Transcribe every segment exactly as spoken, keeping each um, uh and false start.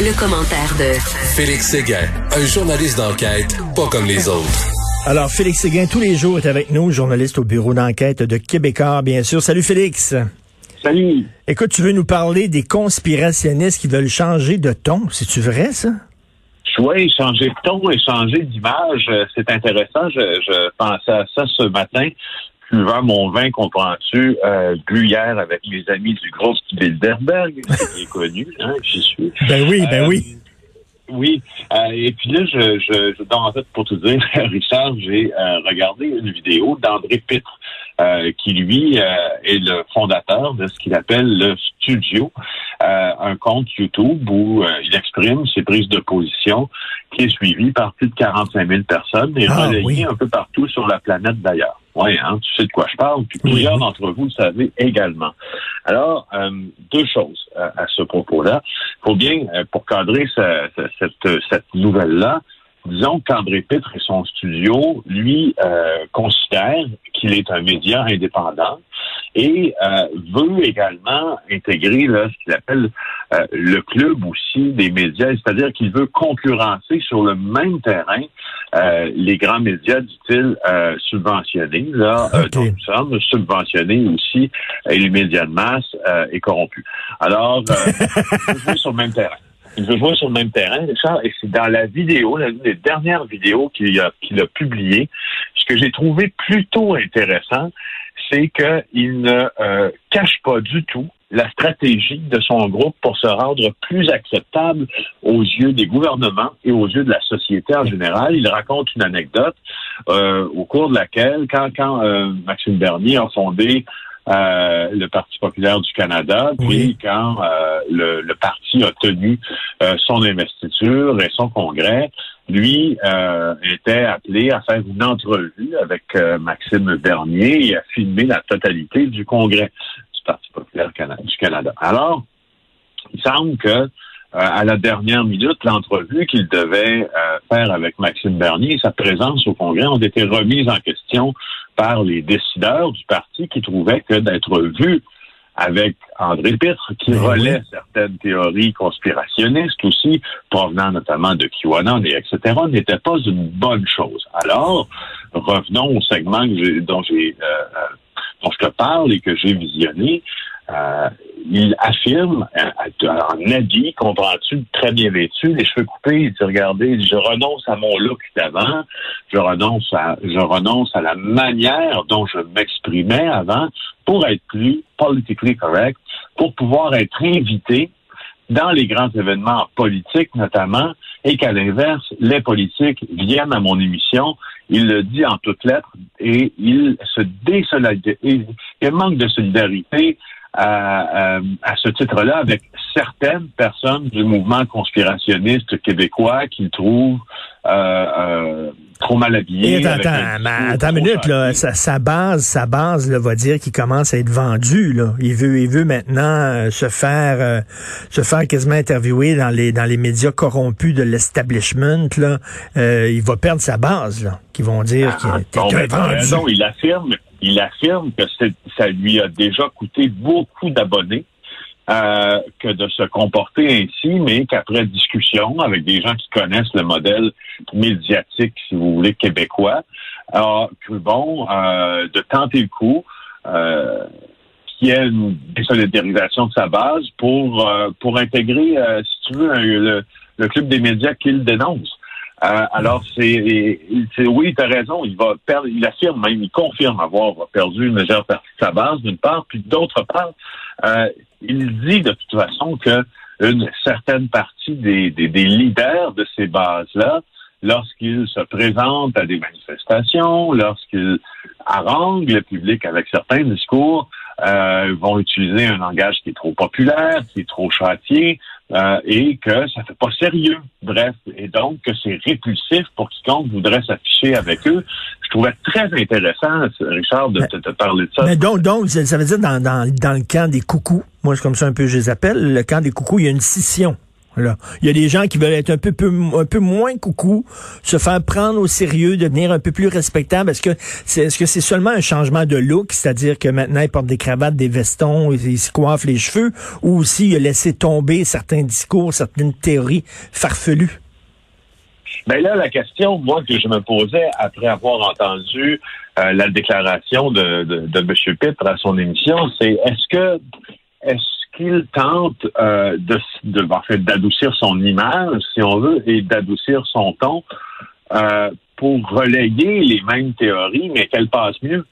Le commentaire de Félix Séguin, un journaliste d'enquête pas comme les autres. Alors, Félix Séguin, tous les jours, est avec nous, journaliste au bureau d'enquête de Québecor, bien sûr. Salut, Félix. Salut. Écoute, tu veux nous parler des conspirationnistes qui veulent changer de ton. C'est-tu vrai, ça? Oui, changer de ton et changer d'image, c'est intéressant. Je, je pensais à ça ce matin. Buvant mon vin, comprends-tu, euh, hier avec mes amis du groupe Bilderberg, qui est connu, hein, j'y suis. Ben oui, ben euh, oui. Oui, euh, et puis là, je, je, je en fait, pour te dire, Richard, j'ai euh, regardé une vidéo d'André Pitre, euh, qui, lui, euh, est le fondateur de ce qu'il appelle le studio, euh, un compte YouTube où euh, il exprime ses prises de position, qui est suivi par plus de quarante-cinq mille personnes et ah, relayé oui. un peu partout sur la planète d'ailleurs. Oui, hein, tu sais de quoi je parle, puis plusieurs d'entre vous le savez également. Alors, euh, deux choses euh, à ce propos-là. Il faut bien, euh, pour cadrer ce, ce, cette, cette nouvelle-là, disons qu'André Pitre et son studio, lui, euh, considère qu'il est un média indépendant et euh, veut également intégrer là, ce qu'il appelle euh, le club aussi des médias, c'est-à-dire qu'il veut concurrencer sur le même terrain Euh, les grands médias, dit-il, euh, subventionnés, là, okay. euh, dont nous sommes, subventionnés aussi, et les médias de masse euh, et corrompus. Alors, euh, il veut jouer sur le même terrain. Il veut jouer sur le même terrain, Richard, et c'est dans la vidéo, l'une des dernières vidéos qu'il a, qu'il a publiée, ce que j'ai trouvé plutôt intéressant, c'est qu'il ne euh, cache pas du tout la stratégie de son groupe pour se rendre plus acceptable aux yeux des gouvernements et aux yeux de la société en général. Il raconte une anecdote euh, au cours de laquelle, quand, quand euh, Maxime Bernier a fondé euh, le Parti populaire du Canada, puis oui. quand euh, le, le parti a tenu euh, son investiture et son congrès, lui euh, était appelé à faire une entrevue avec euh, Maxime Bernier et à filmer la totalité du congrès. Parti populaire du Canada. Alors, il semble que, euh, à la dernière minute, l'entrevue qu'il devait euh, faire avec Maxime Bernier et sa présence au Congrès ont été remises en question par les décideurs du parti qui trouvaient que d'être vu avec André Pitre, qui relaie certaines théories conspirationnistes aussi, provenant notamment de QAnon, et et cetera, n'était pas une bonne chose. Alors, revenons au segment que j'ai, dont j'ai... Euh, dont je te parle et que j'ai visionné, euh, il affirme, euh, en habit, comprends-tu, très bien vêtu, les cheveux coupés, il dit, regardez, je renonce à mon look d'avant, je renonce à, je renonce à la manière dont je m'exprimais avant pour être plus politically correct, pour pouvoir être invité dans les grands événements politiques notamment, et qu'à l'inverse, les politiques viennent à mon émission, il le dit en toutes lettres, et il se désolidarise, il manque de solidarité à, à, à ce titre-là avec certaines personnes du mouvement conspirationniste québécois qu'il trouve euh, euh, trop mal habillé. Et attends, attends, un attends une minute, là, sa, sa base, sa base là, va dire qu'il commence à être vendu. Là. Il veut, il veut maintenant euh, se faire euh, se faire quasiment interviewer dans les dans les médias corrompus de l'establishment. Là. Euh, il va perdre sa base, là, qui vont dire ah, qu'il bon, est vendu. Raison, il affirme, il affirme que c'est, ça lui a déjà coûté beaucoup d'abonnés. Euh, que de se comporter ainsi, mais qu'après discussion avec des gens qui connaissent le modèle médiatique, si vous voulez, québécois, alors que bon, euh, de tenter le coup, euh, qu'il y ait une désolidarisation de sa base pour euh, pour intégrer, euh, si tu veux, un, le, le club des médias qu'il dénonce. Euh, alors, c'est, c'est oui, t'as raison, il va perdre, il affirme même, il confirme avoir perdu une majeure partie de sa base, d'une part, puis d'autre part, euh, il dit de toute façon que une certaine partie des, des, des leaders de ces bases-là, lorsqu'ils se présentent à des manifestations, lorsqu'ils haranguent le public avec certains discours, euh, vont utiliser un langage qui est trop populaire, qui est trop châtié, Euh, et que ça fait pas sérieux, bref, et donc que c'est répulsif pour quiconque voudrait s'afficher avec eux. Je trouvais très intéressant, Richard, de te parler de ça. Mais donc, donc, ça veut dire dans, dans, dans le camp des coucous, moi c'est comme ça un peu je les appelle, le camp des coucous, il y a une scission là. Il y a des gens qui veulent être un peu, peu, un peu moins coucou, se faire prendre au sérieux, devenir un peu plus respectable. Est-ce que c'est, est-ce que c'est seulement un changement de look, c'est-à-dire que maintenant ils portent des cravates, des vestons, ils, ils se coiffent les cheveux, ou aussi il a laissé tomber certains discours, certaines théories farfelues? Mais là, la question, moi, que je me posais après avoir entendu euh, la déclaration de, de, de M. Pitre à son émission, c'est est-ce que est-ce qu'il tente euh, de, de en fait d'adoucir son image, si on veut, et d'adoucir son ton euh, pour relayer les mêmes théories, mais qu'elles passent mieux?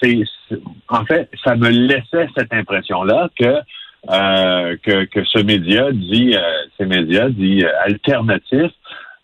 C'est, c'est en fait, ça me laissait cette impression-là que euh, que, que ce média dit, euh, ces médias dit euh, alternatifs.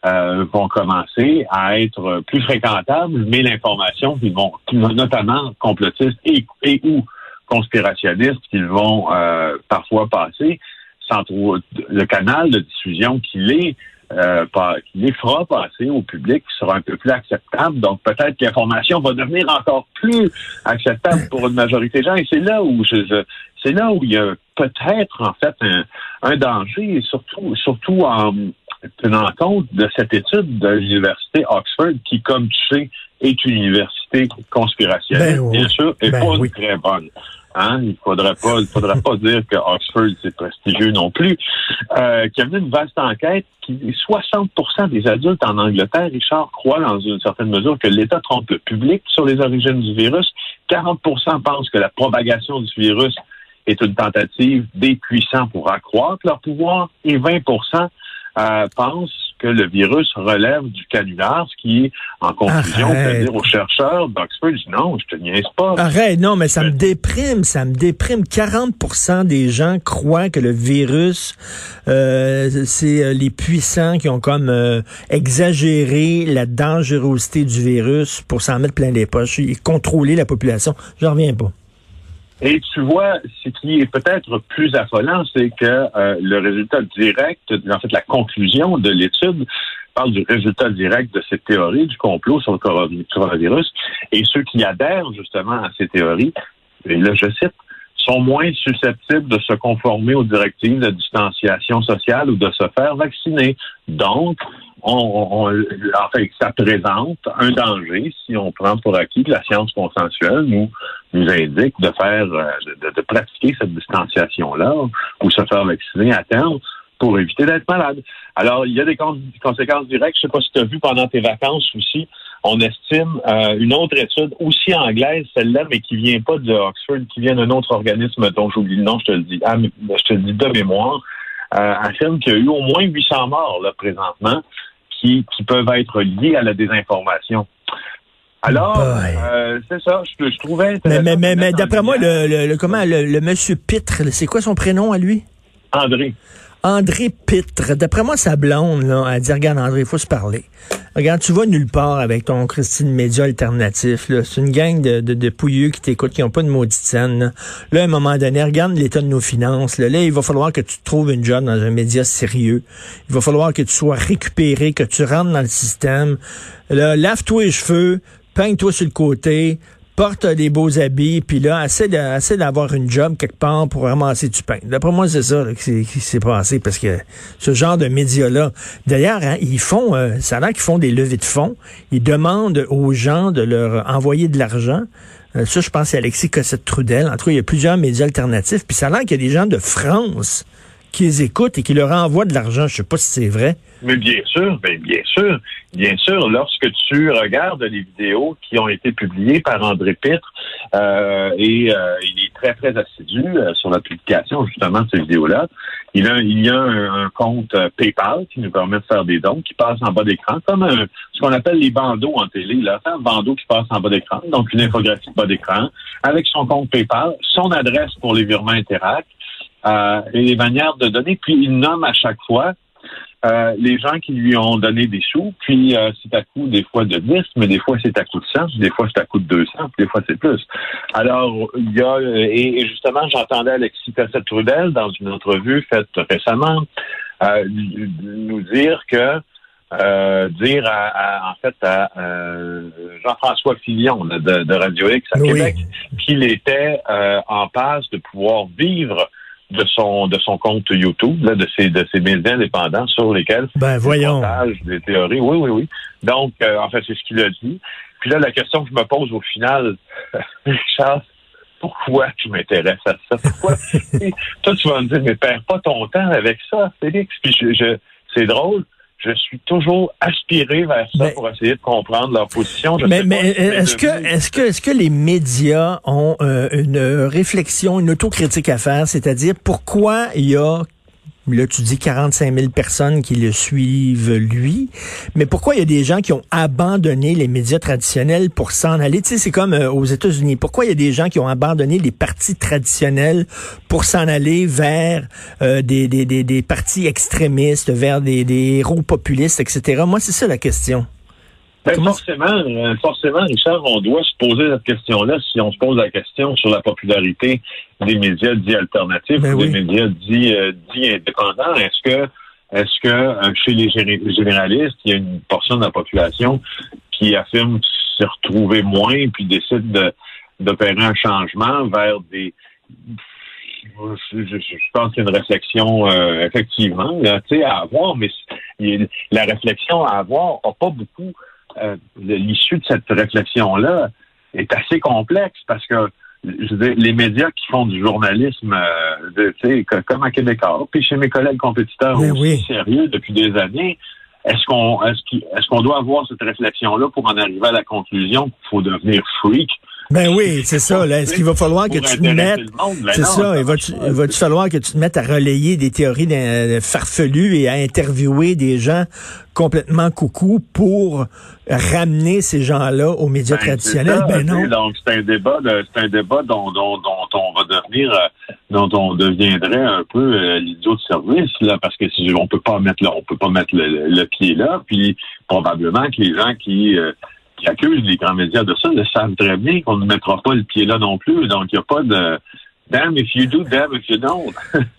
Euh, vont commencer à être plus fréquentables, mais l'information qu'ils vont, notamment complotistes et, et ou conspirationnistes, qu'ils vont euh, parfois passer, sans trop, le canal de diffusion qui les, euh, par, qui les fera passer au public sera un peu plus acceptable. Donc peut-être que l'information va devenir encore plus acceptable pour une majorité des gens. Et c'est là où je, je c'est là où il y a peut-être en fait un, un danger, surtout surtout en tenant compte de cette étude de l'université Oxford qui, comme tu sais, est une université conspirationnelle, ben oui, bien sûr, et ben pas oui. très bonne. Hein? Il faudrait pas, il faudrait pas dire que Oxford, c'est prestigieux non plus. Euh, qui a mené une vaste enquête qui, soixante pour cent des adultes en Angleterre, Richard, croient dans une certaine mesure que l'État trompe le public sur les origines du virus. quarante pour cent pensent que la propagation du virus est une tentative des puissants pour accroître leur pouvoir et vingt pour cent Euh, pense que le virus relève du canular, ce qui est en conclusion, c'est-à-dire aux chercheurs d'Oxford, non, je te niaise pas. Arrête, non, mais ça me déprime, ça me déprime. quarante pour cent des gens croient que le virus, euh, c'est les puissants qui ont comme euh, exagéré la dangerosité du virus pour s'en mettre plein les poches et contrôler la population. J'en reviens pas. Et tu vois, ce qui est peut-être plus affolant, c'est que euh, le résultat direct, en fait la conclusion de l'étude, parle du résultat direct de cette théorie du complot sur le coronavirus, et ceux qui adhèrent justement à ces théories, et là je cite, sont moins susceptibles de se conformer aux directives de distanciation sociale ou de se faire vacciner. Donc, on, on, en fait, ça présente un danger si on prend pour acquis que la science consensuelle nous, nous indique de faire, de, de pratiquer cette distanciation-là ou se faire vacciner à terme pour éviter d'être malade. Alors, il y a des cons- conséquences directes. Je ne sais pas si tu as vu pendant tes vacances aussi, on estime euh, une autre étude, aussi anglaise, celle-là, mais qui vient pas de Oxford, qui vient d'un autre organisme dont j'oublie le nom, je te le dis, ah, je te le dis de mémoire, euh, affirme qu'il y a eu au moins huit cents morts là présentement qui, qui peuvent être liés à la désinformation. Alors, euh, c'est ça, je, je trouvais... Mais, mais, mais, mais d'après moi, le, le, le comment le, le monsieur Pitre, c'est quoi son prénom à lui? André. André Pitre. D'après moi, sa blonde, là, elle dit, regarde, André, il faut se parler. Regarde, tu vas nulle part avec ton Christine Média alternatif, là. C'est une gang de, de, de pouilleux qui t'écoutent, qui n'ont pas de maudite scène, là. Là, à un moment donné, regarde l'état de nos finances, là. Là, il va falloir que tu trouves une job dans un média sérieux. Il va falloir que tu sois récupéré, que tu rentres dans le système. Là, lave-toi les cheveux, peigne-toi sur le côté, porte des beaux habits, puis là, essaie, de, essaie d'avoir une job quelque part pour ramasser du pain. D'après moi, c'est ça là, qui, qui s'est passé, parce que ce genre de médias-là, d'ailleurs, hein, ils font, euh, ça a l'air qu'ils font des levées de fonds, ils demandent aux gens de leur envoyer de l'argent. Euh, ça, je pense, c'est Alexis Cossette-Trudel. En tout cas, il y a plusieurs médias alternatifs, puis ça a l'air qu'il y a des gens de France qui les écoutent et qui leur envoient de l'argent. Je sais pas si c'est vrai. Mais bien sûr, bien, bien sûr, bien sûr, lorsque tu regardes les vidéos qui ont été publiées par André Pitre, euh, et euh, il est très, très assidu euh, sur la publication justement de ces vidéos-là, il a, il y a un, un compte PayPal qui nous permet de faire des dons, qui passe en bas d'écran, comme un, ce qu'on appelle les bandeaux en télé, là, un bandeau qui passe en bas d'écran, donc une infographie de bas d'écran, avec son compte PayPal, son adresse pour les virements Interact, euh, et les manières de donner, puis il nomme à chaque fois Euh, les gens qui lui ont donné des sous, puis euh, c'est à coup des fois de dix, mais des fois c'est à coup de cent, des fois c'est à coup de deux cents, puis des fois c'est plus. Alors, il y a, et, et justement, j'entendais Alexis Cossette-Trudel dans une entrevue faite récemment euh, nous dire que, euh, dire à, à, en fait à euh, Jean-François Fillon de, de Radio X à oui. Québec qu'il était euh, en passe de pouvoir vivre de son de son compte YouTube, là, de ses de ses médias indépendants sur lesquels ben voyons des théories. Oui, oui, oui. Donc, euh, en fait, c'est ce qu'il a dit. Puis là, la question que je me pose au final, Richard, pourquoi tu m'intéresses à ça? Pourquoi? Toi, tu vas me dire, mais perds pas ton temps avec ça, Félix. Puis je, je c'est drôle. Je suis toujours aspiré vers ça mais, pour essayer de comprendre leur position. Je mais mais est-ce que est-ce que est-ce que les médias ont euh, une réflexion, une autocritique à faire, c'est-à-dire pourquoi il y a là, tu dis quarante-cinq mille personnes qui le suivent, lui. Mais pourquoi il y a des gens qui ont abandonné les médias traditionnels pour s'en aller? Tu sais, c'est comme euh, aux États-Unis. Pourquoi il y a des gens qui ont abandonné les partis traditionnels pour s'en aller vers euh, des, des, des, des partis extrémistes, vers des, des héros populistes, et cetera? Moi, c'est ça la question. Ben, forcément, forcément, Richard, on doit se poser cette question-là si on se pose la question sur la popularité des médias dits alternatifs ben ou oui. des médias dits, euh, dits indépendants. Est-ce que, est-ce que euh, chez les généralistes, il y a une portion de la population qui affirme se retrouver moins et puis décide de, d'opérer un changement vers des... Je, je, je pense qu'il y a une réflexion, euh, effectivement, là, tu sais, à avoir, mais il, la réflexion à avoir n'a pas beaucoup... Euh, l'issue de cette réflexion-là est assez complexe parce que je veux dire, les médias qui font du journalisme, euh, de, tu sais, comme à Québecor, puis chez mes collègues compétiteurs mais aussi oui. sérieux depuis des années, est-ce qu'on, est-ce qu'il, est-ce qu'on doit avoir cette réflexion-là pour en arriver à la conclusion qu'il faut devenir freak? Ben oui, c'est ça. Là. Est-ce qu'il va falloir que tu te mettes... Ben c'est non, ça. Il va-tu, va-tu falloir que tu te mettes à relayer des théories farfelues et à interviewer des gens complètement coucou pour ramener ces gens-là aux médias ben, traditionnels? C'est ça, ben non. Donc, c'est un débat, de, c'est un débat dont, dont, dont on va devenir, dont on deviendrait un peu euh, l'idiot de service, là, parce que si on peut pas mettre là, on peut pas mettre le, le pied là, puis probablement que les gens qui... Euh, qui accusent les grands médias de ça, le savent très bien qu'on ne mettra pas le pied là non plus. Donc, il n'y a pas de « damn if you do, damn if you don't ».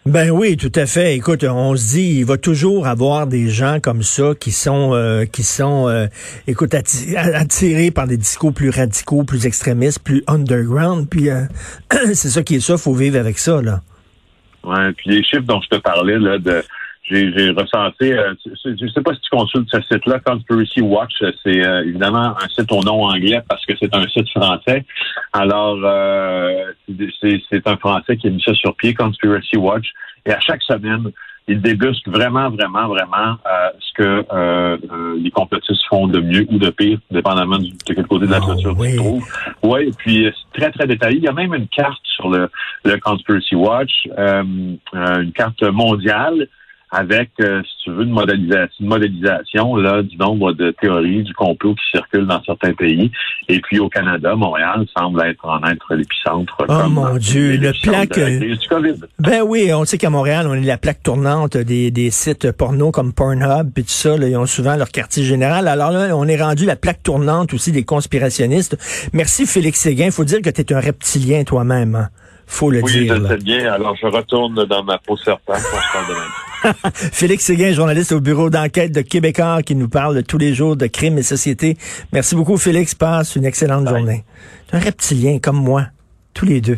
Ben oui, tout à fait. Écoute, on se dit, il va toujours avoir des gens comme ça qui sont, euh, qui sont, euh, écoute, atti- attirés par des discours plus radicaux, plus extrémistes, plus underground. Puis euh, c'est ça qui est ça, il faut vivre avec ça, là. Ouais, puis les chiffres dont je te parlais, là, de... J'ai, j'ai recensé, euh, je sais pas si tu consultes ce site-là, Conspiracy Watch, c'est euh, évidemment un site au nom anglais parce que c'est un site français. Alors, euh, c'est, c'est un français qui a mis ça sur pied, Conspiracy Watch. Et à chaque semaine, il débusque vraiment, vraiment, vraiment euh, ce que euh, euh, les complotistes font de mieux ou de pire, dépendamment de quel côté de la clôture tu te trouves. Oui, et puis euh, c'est très, très détaillé. Il y a même une carte sur le, le Conspiracy Watch, euh, euh, une carte mondiale, avec, euh, si tu veux, une modélisation, une modélisation là, du nombre de théories du complot qui circulent dans certains pays. Et puis au Canada, Montréal semble être en être l'épicentre. Oh comme, mon Dieu, le plaque... du COVID. Ben oui, on sait qu'à Montréal, on est la plaque tournante des, des sites porno comme Pornhub et tout ça. Là, ils ont souvent leur quartier général. Alors là, on est rendu la plaque tournante aussi des conspirationnistes. Merci Félix Séguin. Il faut dire que tu es un reptilien toi-même. Hein? Faut le oui, dire. Oui, je sais bien. Alors je retourne dans ma peau serpent quand je parle de même. Félix Séguin, journaliste au bureau d'enquête de Québecor, qui nous parle tous les jours de crimes et société. Merci beaucoup, Félix. Passe une excellente Bye. journée. Un reptilien comme moi, tous les deux.